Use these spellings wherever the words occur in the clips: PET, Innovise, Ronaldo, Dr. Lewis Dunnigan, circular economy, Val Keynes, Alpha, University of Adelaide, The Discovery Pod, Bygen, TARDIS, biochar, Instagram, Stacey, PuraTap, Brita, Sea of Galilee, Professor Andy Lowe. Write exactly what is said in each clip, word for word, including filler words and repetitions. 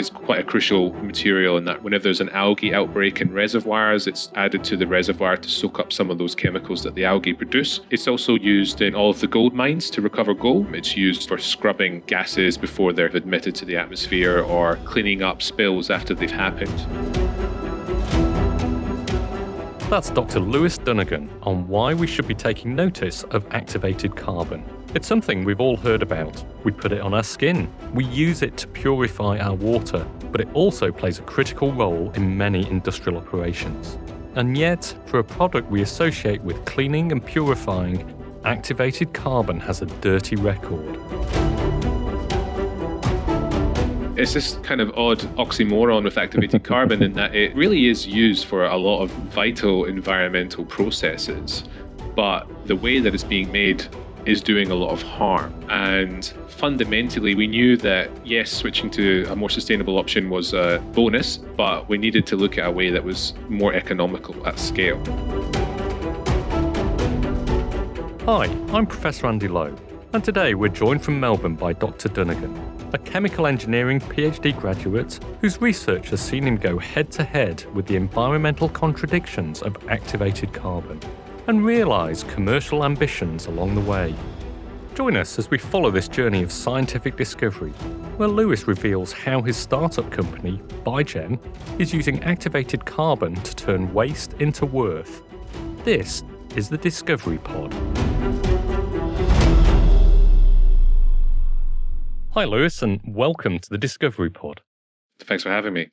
is quite a crucial material in that whenever there's an algae outbreak in reservoirs, it's added to the reservoir to soak up some of those chemicals that the algae produce. It's also used in all of the gold mines to recover gold. It's used for scrubbing gases before they're admitted to the atmosphere or cleaning up spills after they've happened. That's Doctor Lewis Dunnigan on why we should be taking notice of activated carbon. It's something we've all heard about. We put it on our skin. We use it to purify our water, but it also plays a critical role in many industrial operations. And yet, for a product we associate with cleaning and purifying, activated carbon has a dirty record. It's this kind of odd oxymoron with activated carbon in that it really is used for a lot of vital environmental processes, but the way that it's being made is doing a lot of harm. And fundamentally, we knew that, yes, switching to a more sustainable option was a bonus, but we needed to look at a way that was more economical at scale. Hi, I'm Professor Andy Lowe, and today we're joined from Melbourne by Doctor Dunnigan, a chemical engineering PhD graduate whose research has seen him go head-to-head with the environmental contradictions of activated carbon and realise commercial ambitions along the way. Join us as we follow this journey of scientific discovery, where Lewis reveals how his startup company, Bygen, is using activated carbon to turn waste into worth. This is The Discovery Pod. Hi, Lewis, and welcome to the Discovery Pod. Thanks for having me.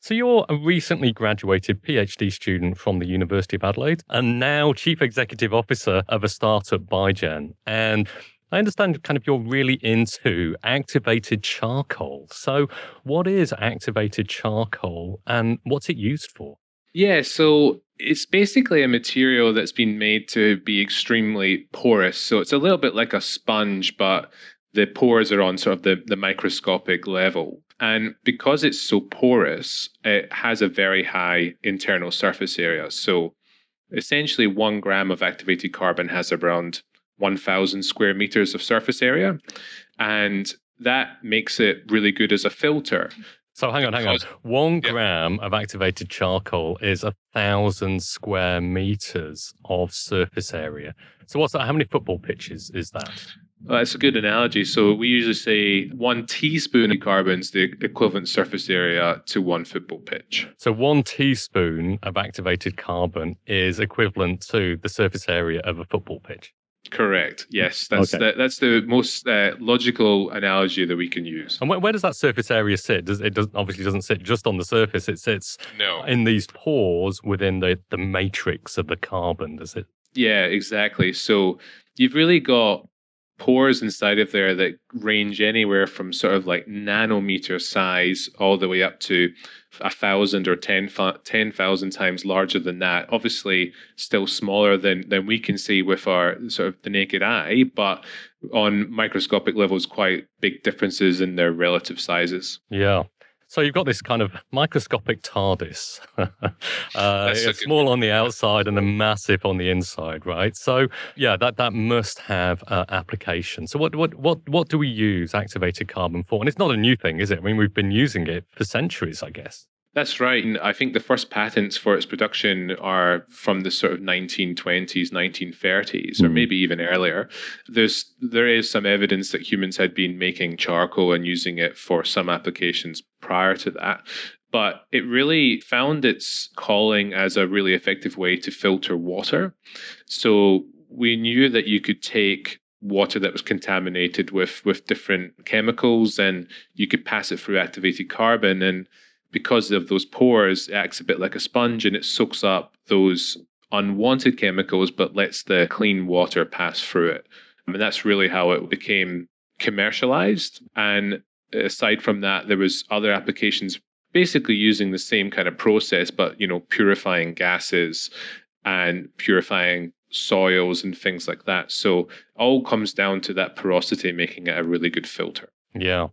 So you're a recently graduated PhD student from the University of Adelaide and now Chief Executive Officer of a startup, Bygen. And I understand kind of you're really into activated charcoal. So what is activated charcoal and what's it used for? Yeah, so it's basically a material that's been made to be extremely porous. So it's a little bit like a sponge, but the pores are on sort of the, the microscopic level. And because it's so porous, it has a very high internal surface area. So essentially one gram of activated carbon has around one thousand square meters of surface area. And that makes it really good as a filter. So hang on, hang on. One gram yeah. of activated charcoal is a thousand square meters of surface area. So what's that? How many football pitches is that? Well, that's a good analogy. So we usually say one teaspoon of carbon is the equivalent surface area to one football pitch. So one teaspoon of activated carbon is equivalent to the surface area of a football pitch. Correct. Yes, that's okay. the, that's the most uh, logical analogy that we can use. And where, where does that surface area sit? Does it doesn't obviously doesn't sit just on the surface. It sits no. in these pores within the the matrix of the carbon, does it? Yeah, exactly. So you've really got pores inside of there that range anywhere from sort of like nanometer size all the way up to a thousand or ten thousand times larger than that. Obviously, still smaller than than we can see with our sort of the naked eye, but on microscopic levels, quite big differences in their relative sizes. Yeah. So you've got this kind of microscopic TARDIS. uh, it's small on the outside and then massive on the inside, right? So yeah, that that must have uh, application. So what what what what do we use activated carbon for? And it's not a new thing, is it? I mean, we've been using it for centuries, I guess. That's right. And I think the first patents for its production are from the sort of nineteen twenties, nineteen thirties, or maybe even earlier. There's, there is some evidence that humans had been making charcoal and using it for some applications prior to that. But it really found its calling as a really effective way to filter water. So we knew that you could take water that was contaminated with, with different chemicals and you could pass it through activated carbon, and because of those pores, it acts a bit like a sponge and it soaks up those unwanted chemicals but lets the clean water pass through it. I mean, that's really how it became commercialized. And aside from that, there was other applications basically using the same kind of process, but, you know, purifying gases and purifying soils and things like that. So all comes down to that porosity, making it a really good filter. Yeah.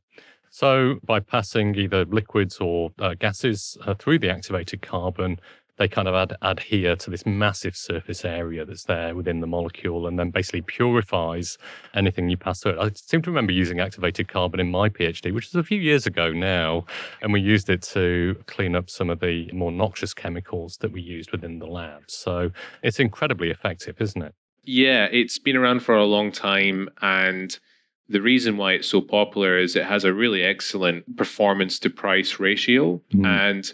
So by passing either liquids or uh, gases uh, through the activated carbon, they kind of ad- adhere to this massive surface area that's there within the molecule and then basically purifies anything you pass through it. I seem to remember using activated carbon in my PhD, which was a few years ago now, and we used it to clean up some of the more noxious chemicals that we used within the lab. So it's incredibly effective, isn't it? Yeah, it's been around for a long time, and the reason why it's so popular is it has a really excellent performance to price ratio. Mm. And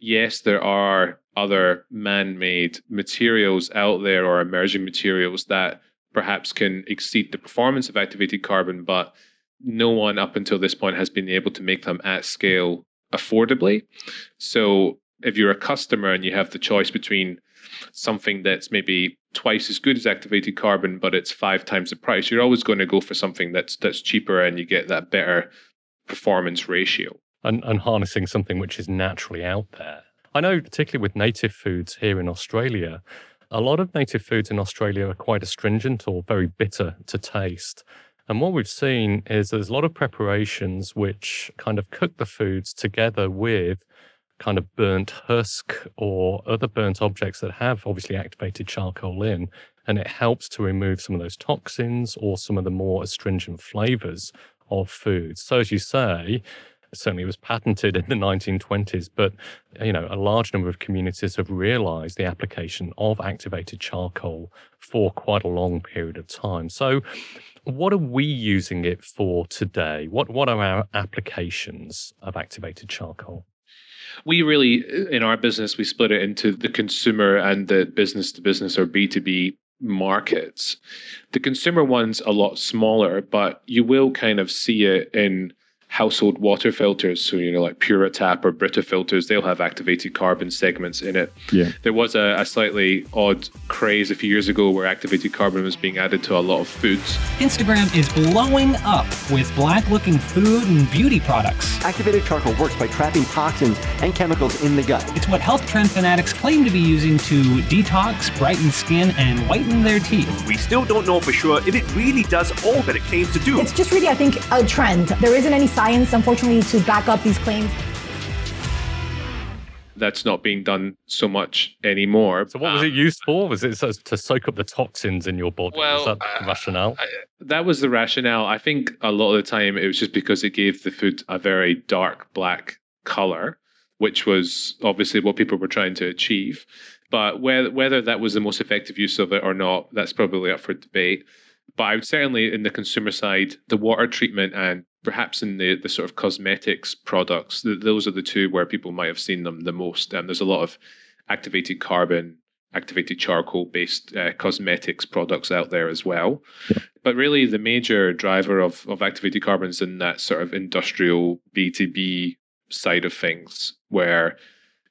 yes, there are other man-made materials out there or emerging materials that perhaps can exceed the performance of activated carbon, but no one up until this point has been able to make them at scale affordably. So if you're a customer and you have the choice between something that's maybe twice as good as activated carbon, but it's five times the price, you're always going to go for something that's that's cheaper and you get that better performance ratio. And, and harnessing something which is naturally out there. I know particularly with native foods here in Australia, a lot of native foods in Australia are quite astringent or very bitter to taste. And what we've seen is there's a lot of preparations which kind of cook the foods together with kind of burnt husk or other burnt objects that have obviously activated charcoal in, and it helps to remove some of those toxins or some of the more astringent flavors of food. So as you say, certainly it was patented in the nineteen twenties, but you know, a large number of communities have realized the application of activated charcoal for quite a long period of time. So what are we using it for today? What what are our applications of activated charcoal? We really, in our business, we split it into the consumer and the business-to-business or B two B markets. The consumer one's a lot smaller, but you will kind of see it in household water filters. So, you know, like PuraTap or Brita filters, they'll have activated carbon segments in it. Yeah. There was a, a slightly odd craze a few years ago where activated carbon was being added to a lot of foods. Instagram is blowing up with black-looking food and beauty products. Activated charcoal works by trapping toxins and chemicals in the gut. It's what health trend fanatics claim to be using to detox, brighten skin, and whiten their teeth. We still don't know for sure if it really does all that it claims to do. It's just really, I think, a trend. There isn't any science, unfortunately, to back up these claims. That's not being done so much anymore. So what um, was it used for? Was it to soak up the toxins in your body? Well, was that the uh, rationale? I, that was the rationale. I think a lot of the time it was just because it gave the food a very dark black color, which was obviously what people were trying to achieve. But whether, whether that was the most effective use of it or not, that's probably up for debate. But I would certainly, in the consumer side, the water treatment and perhaps in the, the sort of cosmetics products, th- those are the two where people might have seen them the most. And um, there's a lot of activated carbon, activated charcoal-based uh, cosmetics products out there as well. Yeah. But really the major driver of, of activated carbon is in that sort of industrial B two B side of things, where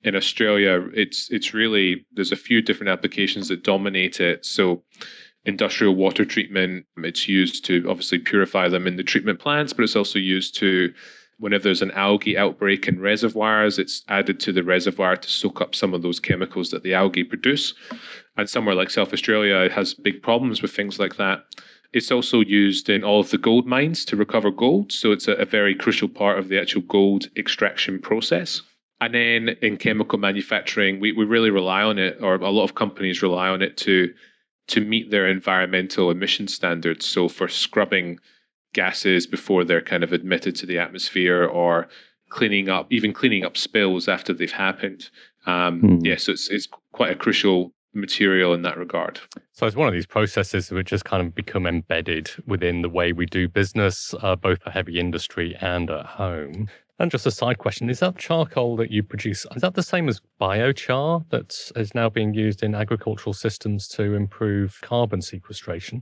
in Australia, it's it's really, there's a few different applications that dominate it. So industrial water treatment, it's used to obviously purify them in the treatment plants, but it's also used to, whenever there's an algae outbreak in reservoirs, it's added to the reservoir to soak up some of those chemicals that the algae produce. And somewhere like South Australia, it has big problems with things like that. It's also used in all of the gold mines to recover gold. So it's a, a very crucial part of the actual gold extraction process. And then in chemical manufacturing, we, we really rely on it, or a lot of companies rely on it to to meet their environmental emission standards. So for scrubbing gases before they're kind of admitted to the atmosphere, or cleaning up, even cleaning up spills after they've happened. Um, mm. Yeah, so it's it's quite a crucial material in that regard. So it's one of these processes which has kind of become embedded within the way we do business, uh, both for heavy industry and at home. And just a side question, is that charcoal that you produce, is that the same as biochar that is now being used in agricultural systems to improve carbon sequestration?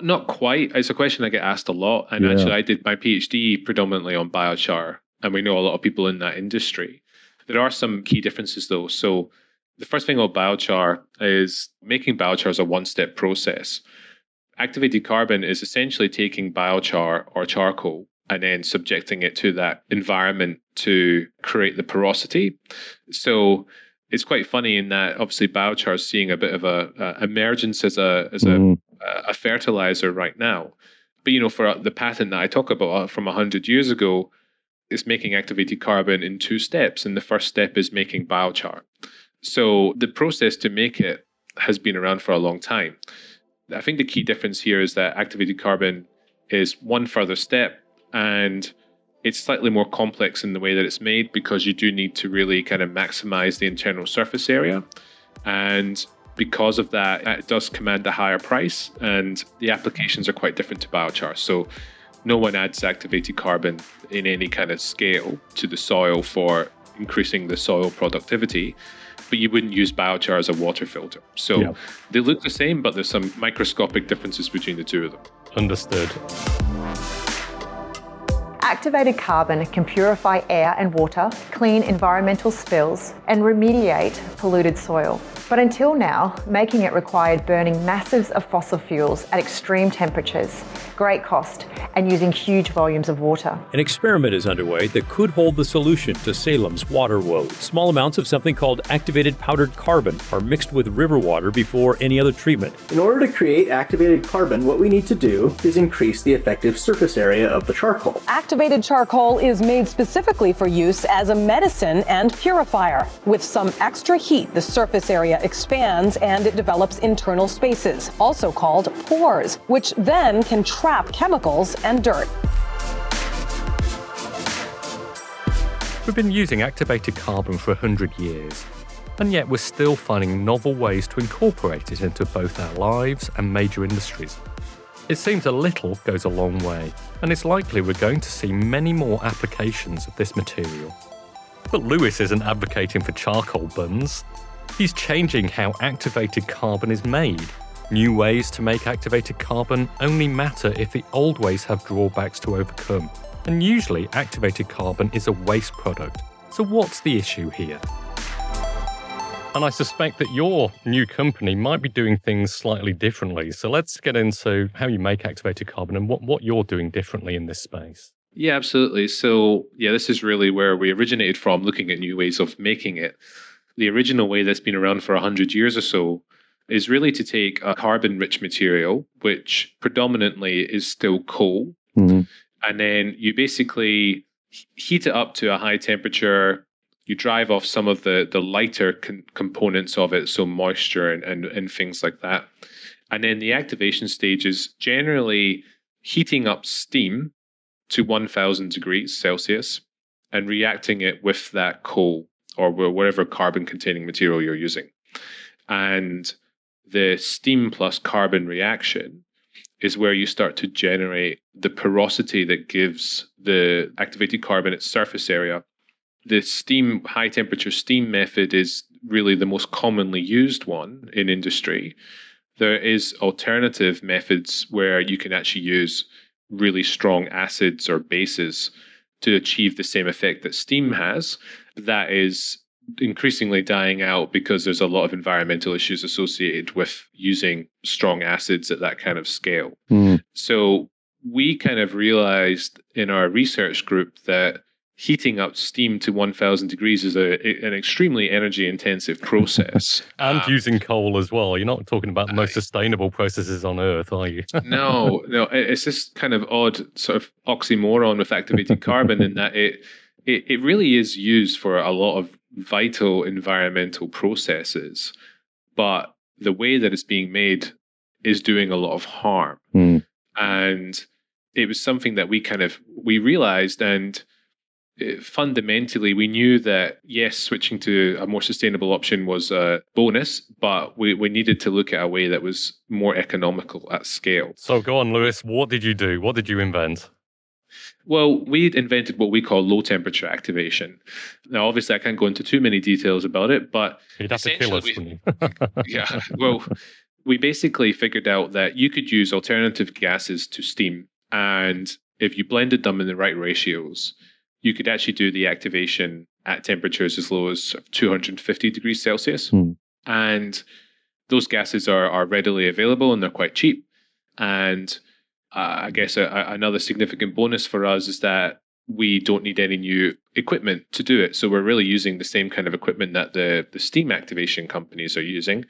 Not quite. It's a question I get asked a lot. And yeah. actually, I did my PhD predominantly on biochar, and we know a lot of people in that industry. There are some key differences, though. So the first thing about biochar is making biochar is a one-step process. Activated carbon is essentially taking biochar or charcoal and then subjecting it to that environment to create the porosity. So it's quite funny in that obviously biochar is seeing a bit of a, a emergence as a as mm. a, a fertilizer right now. But you know, for the patent that I talk about from one hundred years ago, it's making activated carbon in two steps. And the first step is making biochar. So the process to make it has been around for a long time. I think the key difference here is that activated carbon is one further step, and it's slightly more complex in the way that it's made, because you do need to really kind of maximize the internal surface area. And because of that, it does command a higher price, and the applications are quite different to biochar. So no one adds activated carbon in any kind of scale to the soil for increasing the soil productivity, but you wouldn't use biochar as a water filter. So yeah. They look the same, but there's some microscopic differences between the two of them. Understood. Activated carbon can purify air and water, clean environmental spills, and remediate polluted soil. But until now, making it required burning masses of fossil fuels at extreme temperatures, great cost, and using huge volumes of water. An experiment is underway that could hold the solution to Salem's water woes. Small amounts of something called activated powdered carbon are mixed with river water before any other treatment. In order to create activated carbon, what we need to do is increase the effective surface area of the charcoal. Activated charcoal is made specifically for use as a medicine and purifier. With some extra heat, the surface area expands and it develops internal spaces, also called pores, which then can trap chemicals and dirt. We've been using activated carbon for one hundred years, and yet we're still finding novel ways to incorporate it into both our lives and major industries. It seems a little goes a long way, and it's likely we're going to see many more applications of this material. But Lewis isn't advocating for charcoal burns. He's changing how activated carbon is made. New ways to make activated carbon only matter if the old ways have drawbacks to overcome. And usually, activated carbon is a waste product. So what's the issue here? And I suspect that your new company might be doing things slightly differently. So let's get into how you make activated carbon and what, what you're doing differently in this space. Yeah, absolutely. So yeah, this is really where we originated from, looking at new ways of making it. The original way that's been around for one hundred years or so is really to take a carbon-rich material, which predominantly is still coal, mm-hmm. and then you basically heat it up to a high temperature, you drive off some of the, the lighter con- components of it, so moisture and, and, and things like that. And then the activation stage is generally heating up steam to one thousand degrees Celsius and reacting it with that coal, or whatever carbon-containing material you're using. And the steam plus carbon reaction is where you start to generate the porosity that gives the activated carbon its surface area. The steam, high-temperature steam method is really the most commonly used one in industry. There is alternative methods where you can actually use really strong acids or bases to achieve the same effect that steam has. That is increasingly dying out because there's a lot of environmental issues associated with using strong acids at that kind of scale. Mm. So we kind of realized in our research group that heating up steam to one thousand degrees is a, an extremely energy-intensive process. and um, using coal as well. You're not talking about the most I, sustainable processes on Earth, are you? no, no. It's this kind of odd sort of oxymoron with activated carbon in that it It, it really is used for a lot of vital environmental processes, but the way that it's being made is doing a lot of harm. Mm. And it was something that we kind of, we realized, and it, fundamentally we knew that, yes, switching to a more sustainable option was a bonus, but we, we needed to look at a way that was more economical at scale. So go on, Lewis, what did you do? What did you invent? Well, we invented what we call low-temperature activation. Now, obviously, I can't go into too many details about it, but you'd have to kill us, wouldn't you? yeah, well, we basically figured out that you could use alternative gases to steam, and if you blended them in the right ratios, you could actually do the activation at temperatures as low as two hundred fifty degrees Celsius. Mm. And those gases are, are readily available, and they're quite cheap, and Uh, I guess a, a, another significant bonus for us is that we don't need any new equipment to do it. So we're really using the same kind of equipment that the, the steam activation companies are using,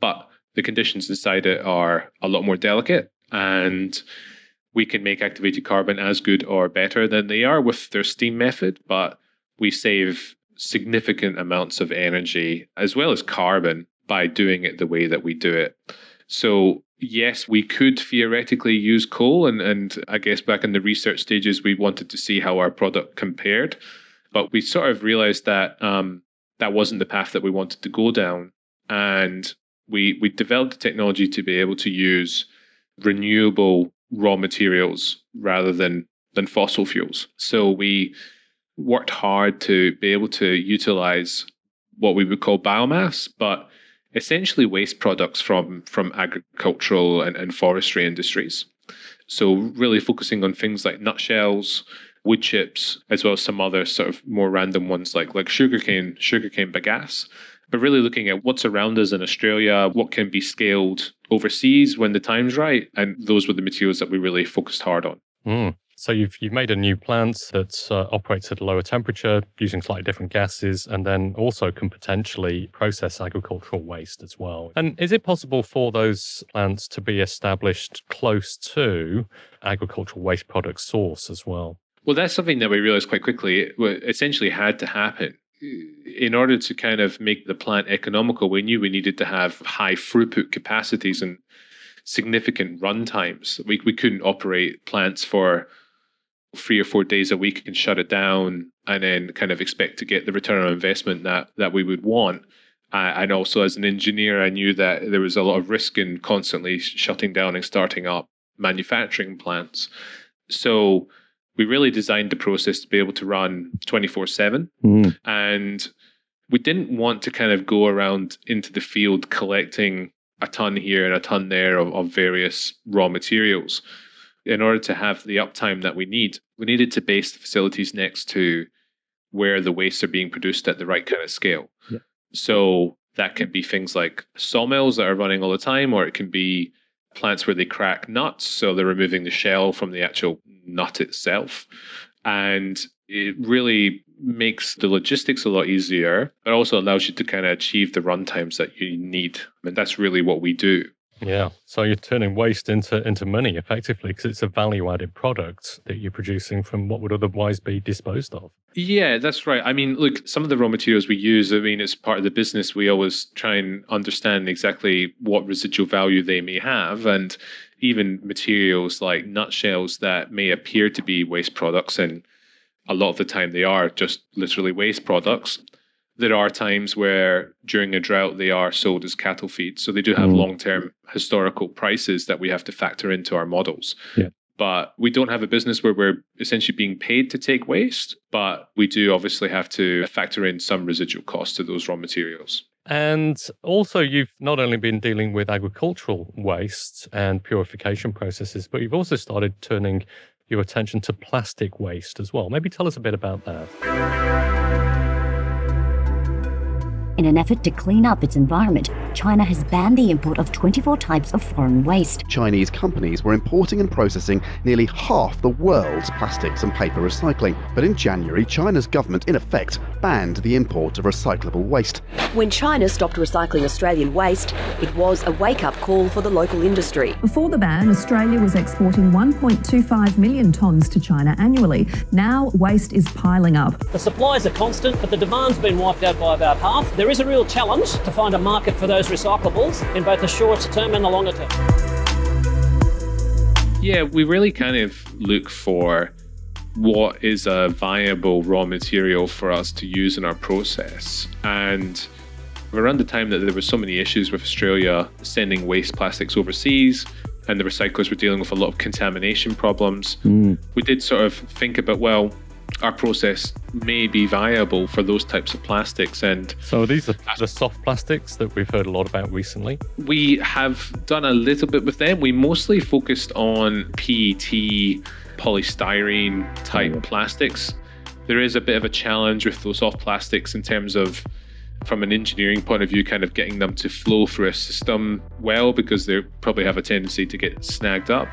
but the conditions inside it are a lot more delicate, and we can make activated carbon as good or better than they are with their steam method, but we save significant amounts of energy as well as carbon by doing it the way that we do it. So yes, we could theoretically use coal. And, and I guess back in the research stages, we wanted to see how our product compared. But we sort of realized that um, that wasn't the path that we wanted to go down. And we we developed the technology to be able to use renewable raw materials rather than than fossil fuels. So we worked hard to be able to utilize what we would call biomass, but essentially waste products from, from agricultural and, and forestry industries. So really focusing on things like nutshells, wood chips, as well as some other sort of more random ones like, like sugarcane, sugarcane bagasse. But really looking at what's around us in Australia, what can be scaled overseas when the time's right. And those were the materials that we really focused hard on. Mm. So you've you've made a new plant that uh, operates at a lower temperature using slightly different gases, and then also can potentially process agricultural waste as well. And is it possible for those plants to be established close to agricultural waste product source as well? Well, that's something that we realized quite quickly. It essentially had to happen. In order to kind of make the plant economical, we knew we needed to have high throughput capacities and significant run times. We we couldn't operate plants for three or four days a week and shut it down and then kind of expect to get the return on investment that, that we would want. Uh, and also as an engineer, I knew that there was a lot of risk in constantly shutting down and starting up manufacturing plants. So we really designed the process to be able to run twenty-four seven. Mm. And we didn't want to kind of go around into the field collecting a ton here and a ton there of, of various raw materials. In order to have the uptime that we need, we needed to base the facilities next to where the wastes are being produced at the right kind of scale. Yeah. So that can be things like sawmills that are running all the time, or it can be plants where they crack nuts. So they're removing the shell from the actual nut itself. And it really makes the logistics a lot easier. It also allows you to kind of achieve the run times that you need. And that's really what we do. Yeah. So you're turning waste into, into money effectively, because it's a value-added product that you're producing from what would otherwise be disposed of. Yeah, that's right. I mean, look, some of the raw materials we use, I mean, as part of the business, we always try and understand exactly what residual value they may have. And even materials like nutshells that may appear to be waste products, and a lot of the time they are just literally waste products. There are times where during a drought, they are sold as cattle feed. So they do have mm. long-term historical prices that we have to factor into our models. Yeah. But we don't have a business where we're essentially being paid to take waste, but we do obviously have to factor in some residual costs to those raw materials. And also, you've not only been dealing with agricultural waste and purification processes, but you've also started turning your attention to plastic waste as well. Maybe tell us a bit about that. In an effort to clean up its environment, China has banned the import of twenty-four types of foreign waste. Chinese companies were importing and processing nearly half the world's plastics and paper recycling. But in January, China's government, in effect, banned the import of recyclable waste. When China stopped recycling Australian waste, it was a wake-up call for the local industry. Before the ban, Australia was exporting one point two five million tonnes to China annually. Now, waste is piling up. The supplies are constant, but the demand's been wiped out by about half. There is a real challenge to find a market for those recyclables in both the short term and the longer term. Yeah, we really kind of look for what is a viable raw material for us to use in our process. And around the time that there were so many issues with Australia sending waste plastics overseas, and the recyclers were dealing with a lot of contamination problems, mm. we did sort of think about, well, our process may be viable for those types of plastics. And so these are the soft plastics that we've heard a lot about recently. We have done a little bit with them. We mostly focused on P E T, polystyrene type oh, yeah. plastics. There is a bit of a challenge with those soft plastics in terms of, from an engineering point of view, kind of getting them to flow through a system well, because they probably have a tendency to get snagged up.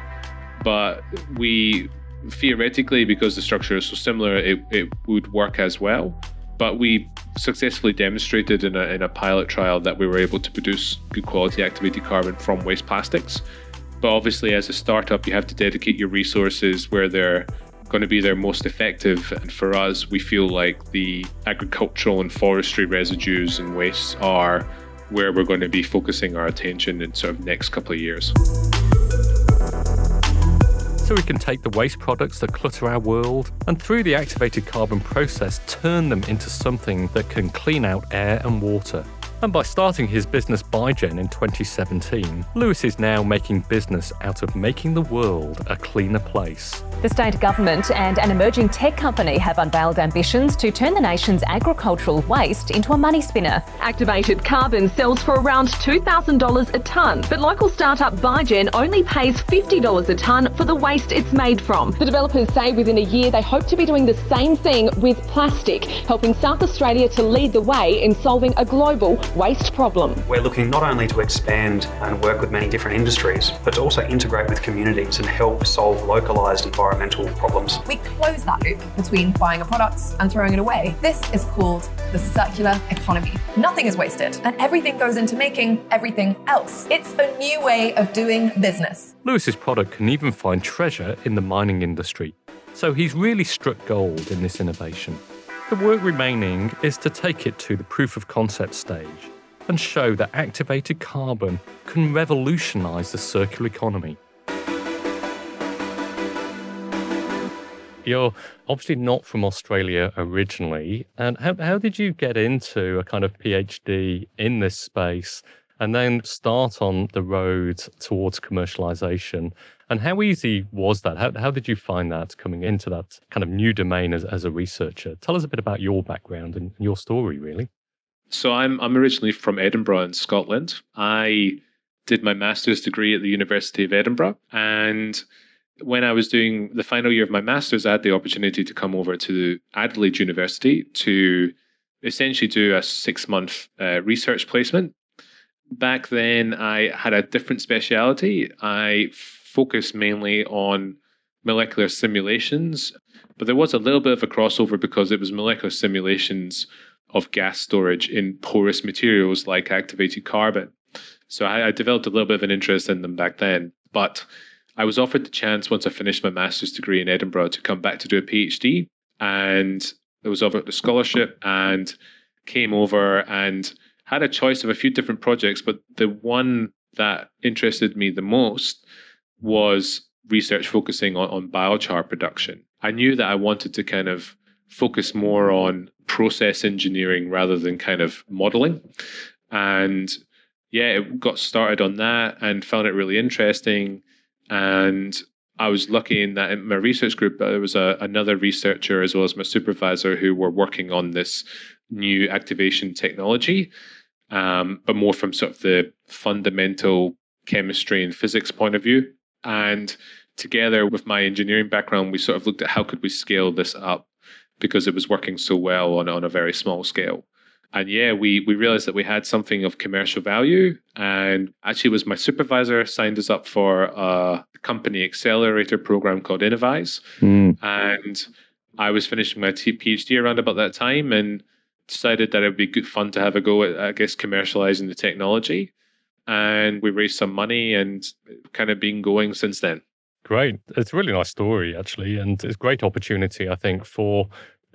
But we theoretically, because the structure is so similar, it, it would work as well. But we successfully demonstrated in a, in a pilot trial that we were able to produce good quality activated carbon from waste plastics. But obviously, as a startup, you have to dedicate your resources where they're going to be their most effective. And for us, we feel like the agricultural and forestry residues and wastes are where we're going to be focusing our attention in sort of next couple of years. So we can take the waste products that clutter our world and through the activated carbon process, turn them into something that can clean out air and water. And by starting his business Bygen in twenty seventeen, Lewis is now making business out of making the world a cleaner place. The state government and an emerging tech company have unveiled ambitions to turn the nation's agricultural waste into a money spinner. Activated carbon sells for around two thousand dollars a tonne, but local startup Bygen only pays fifty dollars a tonne for the waste it's made from. The developers say within a year they hope to be doing the same thing with plastic, helping South Australia to lead the way in solving a global waste problem. We're looking not only to expand and work with many different industries, but to also integrate with communities and help solve localised environmental problems. We close that loop between buying a product and throwing it away. This is called the circular economy. Nothing is wasted and everything goes into making everything else. It's a new way of doing business. Lewis's product can even find treasure in the mining industry. So he's really struck gold in this innovation. The work remaining is to take it to the proof of concept stage and show that activated carbon can revolutionise the circular economy. You're obviously not from Australia originally, and how, how did you get into a kind of PhD in this space and then start on the road towards commercialisation? And how easy was that? How, how did you find that coming into that kind of new domain as, as a researcher? Tell us a bit about your background and your story, really. So I'm I'm originally from Edinburgh in Scotland. I did my master's degree at the University of Edinburgh. And when I was doing the final year of my master's, I had the opportunity to come over to Adelaide University to essentially do a six-month uh, research placement. Back then, I had a different speciality. I focused mainly on molecular simulations, but there was a little bit of a crossover because it was molecular simulations of gas storage in porous materials like activated carbon. So I, I developed a little bit of an interest in them back then. But I was offered the chance once I finished my master's degree in Edinburgh to come back to do a PhD, and I was offered a scholarship and came over and had a choice of a few different projects, but the one that interested me the most was research focusing on, on biochar production. I knew that I wanted to kind of focus more on process engineering rather than kind of modeling. And yeah, it got started on that and found it really interesting. And I was lucky in that in my research group, there was a, another researcher as well as my supervisor who were working on this new activation technology, um, but more from sort of the fundamental chemistry and physics point of view. And together with my engineering background, we sort of looked at how could we scale this up because it was working so well on, on a very small scale. And yeah, we we realized that we had something of commercial value. And actually it was my supervisor signed us up for a company accelerator program called Innovise. Mm. And I was finishing my PhD around about that time and decided that it would be good fun to have a go at, I guess, commercializing the technology. And we raised some money and kind of been going since then. Great. It's a really nice story, actually. And it's a great opportunity, I think, for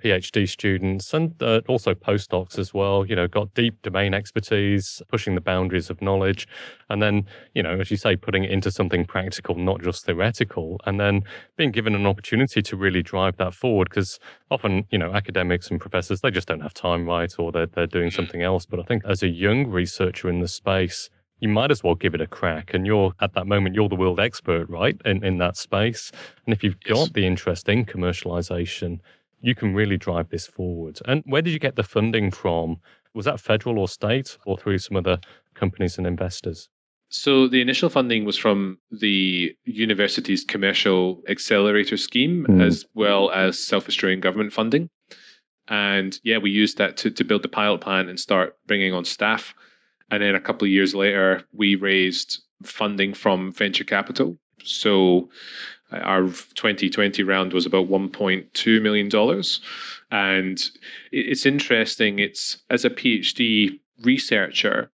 PhD students and uh, also postdocs as well. You know, got deep domain expertise, pushing the boundaries of knowledge. And then, you know, as you say, putting it into something practical, not just theoretical. And then being given an opportunity to really drive that forward. Because often, you know, academics and professors, they just don't have time, right? Or they're, they're doing something else. But I think as a young researcher in the space, you might as well give it a crack. And you're, at that moment, you're the world expert, right, in, in that space. And if you've got the interest in commercialization, you can really drive this forward. And where did you get the funding from? Was that federal or state or through some other companies and investors? So the initial funding was from the university's commercial accelerator scheme, mm. as well as South Australian government funding. And yeah, we used that to, to build the pilot plan and start bringing on staff. And then a couple of years later, we raised funding from venture capital. So our twenty twenty round was about one point two million dollars. And it's interesting. It's as a PhD researcher,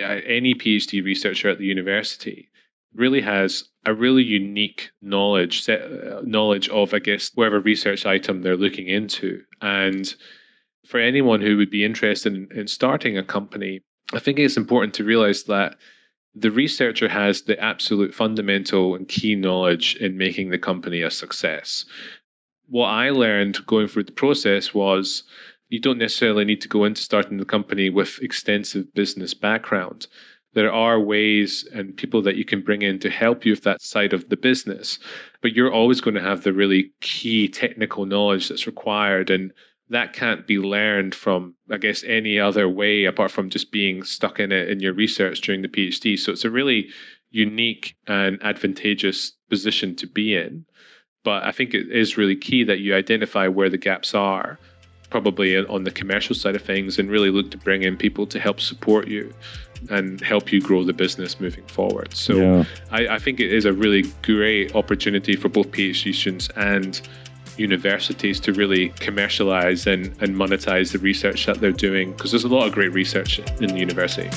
any PhD researcher at the university, really has a really unique knowledge set, uh, knowledge of, I guess, whatever research item they're looking into. And for anyone who would be interested in, in starting a company, I think it's important to realize that the researcher has the absolute fundamental and key knowledge in making the company a success. What I learned going through the process was you don't necessarily need to go into starting the company with extensive business background. There are ways and people that you can bring in to help you with that side of the business, but you're always going to have the really key technical knowledge that's required. And that can't be learned from, I guess, any other way apart from just being stuck in it in your research during the PhD. So it's a really unique and advantageous position to be in. But I think it is really key that you identify where the gaps are, probably on the commercial side of things, and really look to bring in people to help support you and help you grow the business moving forward. So yeah. I, I think it is a really great opportunity for both PhD students and universities to really commercialize and, and monetize the research that they're doing, because there's a lot of great research in the university.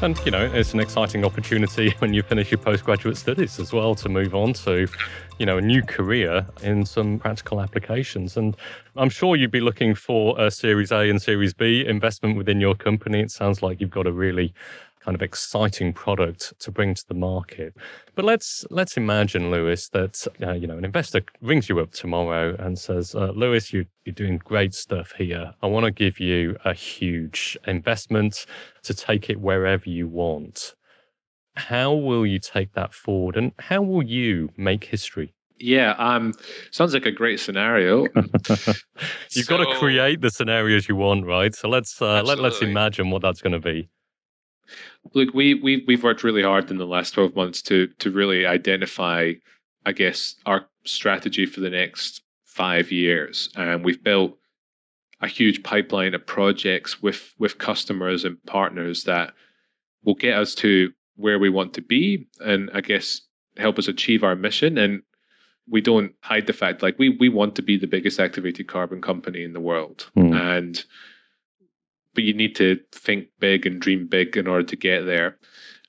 And, you know, it's an exciting opportunity when you finish your postgraduate studies as well to move on to, you know, a new career in some practical applications. And I'm sure you'd be looking for a Series A and Series B investment within your company. It sounds like you've got a really kind of exciting product to bring to the market. But let's let's imagine, Lewis, that, uh, you know, an investor rings you up tomorrow and says, uh, Lewis, you, you're doing great stuff here. I want to give you a huge investment to take it wherever you want. How will you take that forward, and how will you make history? Yeah, um, sounds like a great scenario. You've so, got to create the scenarios you want, right? So let's uh, let, let's imagine what that's going to be. Look, we, we, we've worked really hard in the last twelve months to to really identify, I guess, our strategy for the next five years. And we've built a huge pipeline of projects with, with customers and partners that will get us to where we want to be and, I guess, help us achieve our mission. And we don't hide the fact, like, we, we want to be the biggest activated carbon company in the world. Mm. And... but you need to think big and dream big in order to get there.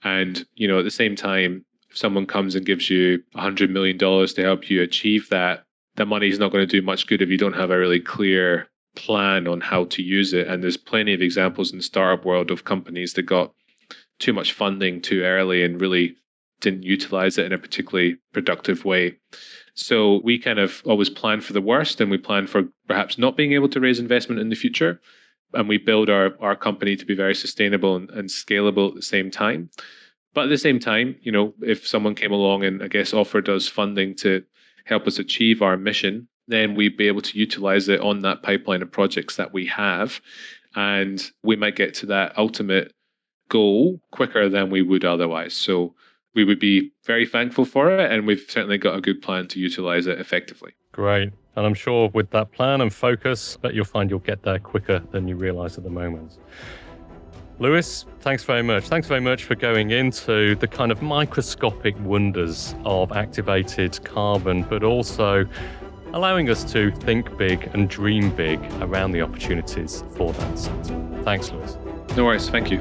And, you know, at the same time, if someone comes and gives you one hundred million dollars to help you achieve that, that money is not going to do much good if you don't have a really clear plan on how to use it. And there's plenty of examples in the startup world of companies that got too much funding too early and really didn't utilize it in a particularly productive way. So we kind of always plan for the worst, and we plan for perhaps not being able to raise investment in the future. And we build our, our company to be very sustainable and, and scalable at the same time. But at the same time, you know, if someone came along and, I guess, offered us funding to help us achieve our mission, then we'd be able to utilize it on that pipeline of projects that we have. And we might get to that ultimate goal quicker than we would otherwise. So we would be very thankful for it. And we've certainly got a good plan to utilize it effectively. Great. And I'm sure with that plan and focus, that you'll find you'll get there quicker than you realize at the moment. Lewis, thanks very much. Thanks very much for going into the kind of microscopic wonders of activated carbon, but also allowing us to think big and dream big around the opportunities for that sector. Thanks, Lewis. No worries. Thank you.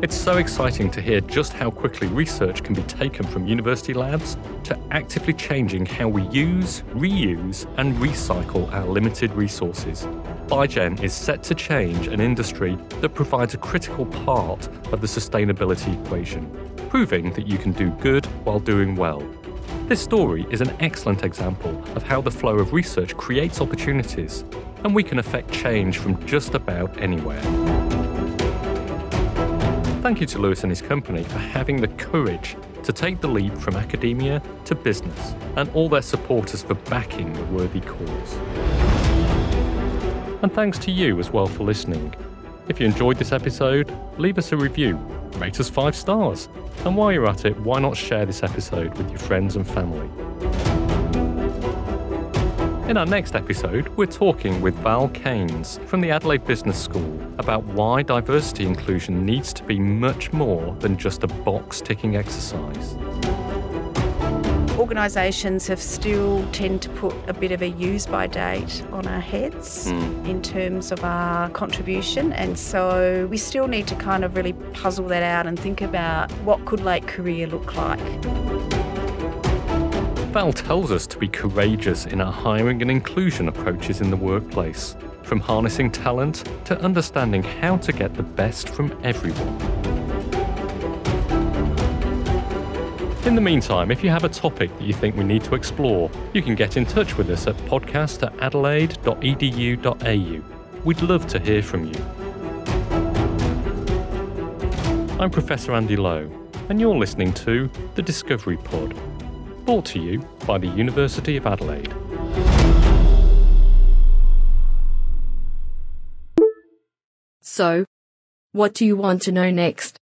It's so exciting to hear just how quickly research can be taken from university labs to actively changing how we use, reuse, and recycle our limited resources. Bygen is set to change an industry that provides a critical part of the sustainability equation, proving that you can do good while doing well. This story is an excellent example of how the flow of research creates opportunities, and we can affect change from just about anywhere. Thank you to Lewis and his company for having the courage to take the leap from academia to business, and all their supporters for backing the worthy cause. And thanks to you as well for listening. If you enjoyed this episode, leave us a review, rate us five stars, and while you're at it, why not share this episode with your friends and family? In our next episode, we're talking with Val Keynes from the Adelaide Business School about why diversity inclusion needs to be much more than just a box-ticking exercise. organisations have still tend to put a bit of a use-by date on our heads mm. in terms of our contribution, and so we still need to kind of really puzzle that out and think about what could late career look like. Val tells us to be courageous in our hiring and inclusion approaches in the workplace, from harnessing talent to understanding how to get the best from everyone. In the meantime, if you have a topic that you think we need to explore, you can get in touch with us at podcast at adelaide dot e d u dot a u. We'd love to hear from you. I'm Professor Andy Lowe, and you're listening to The Discovery Pod, brought to you by the University of Adelaide. So, what do you want to know next?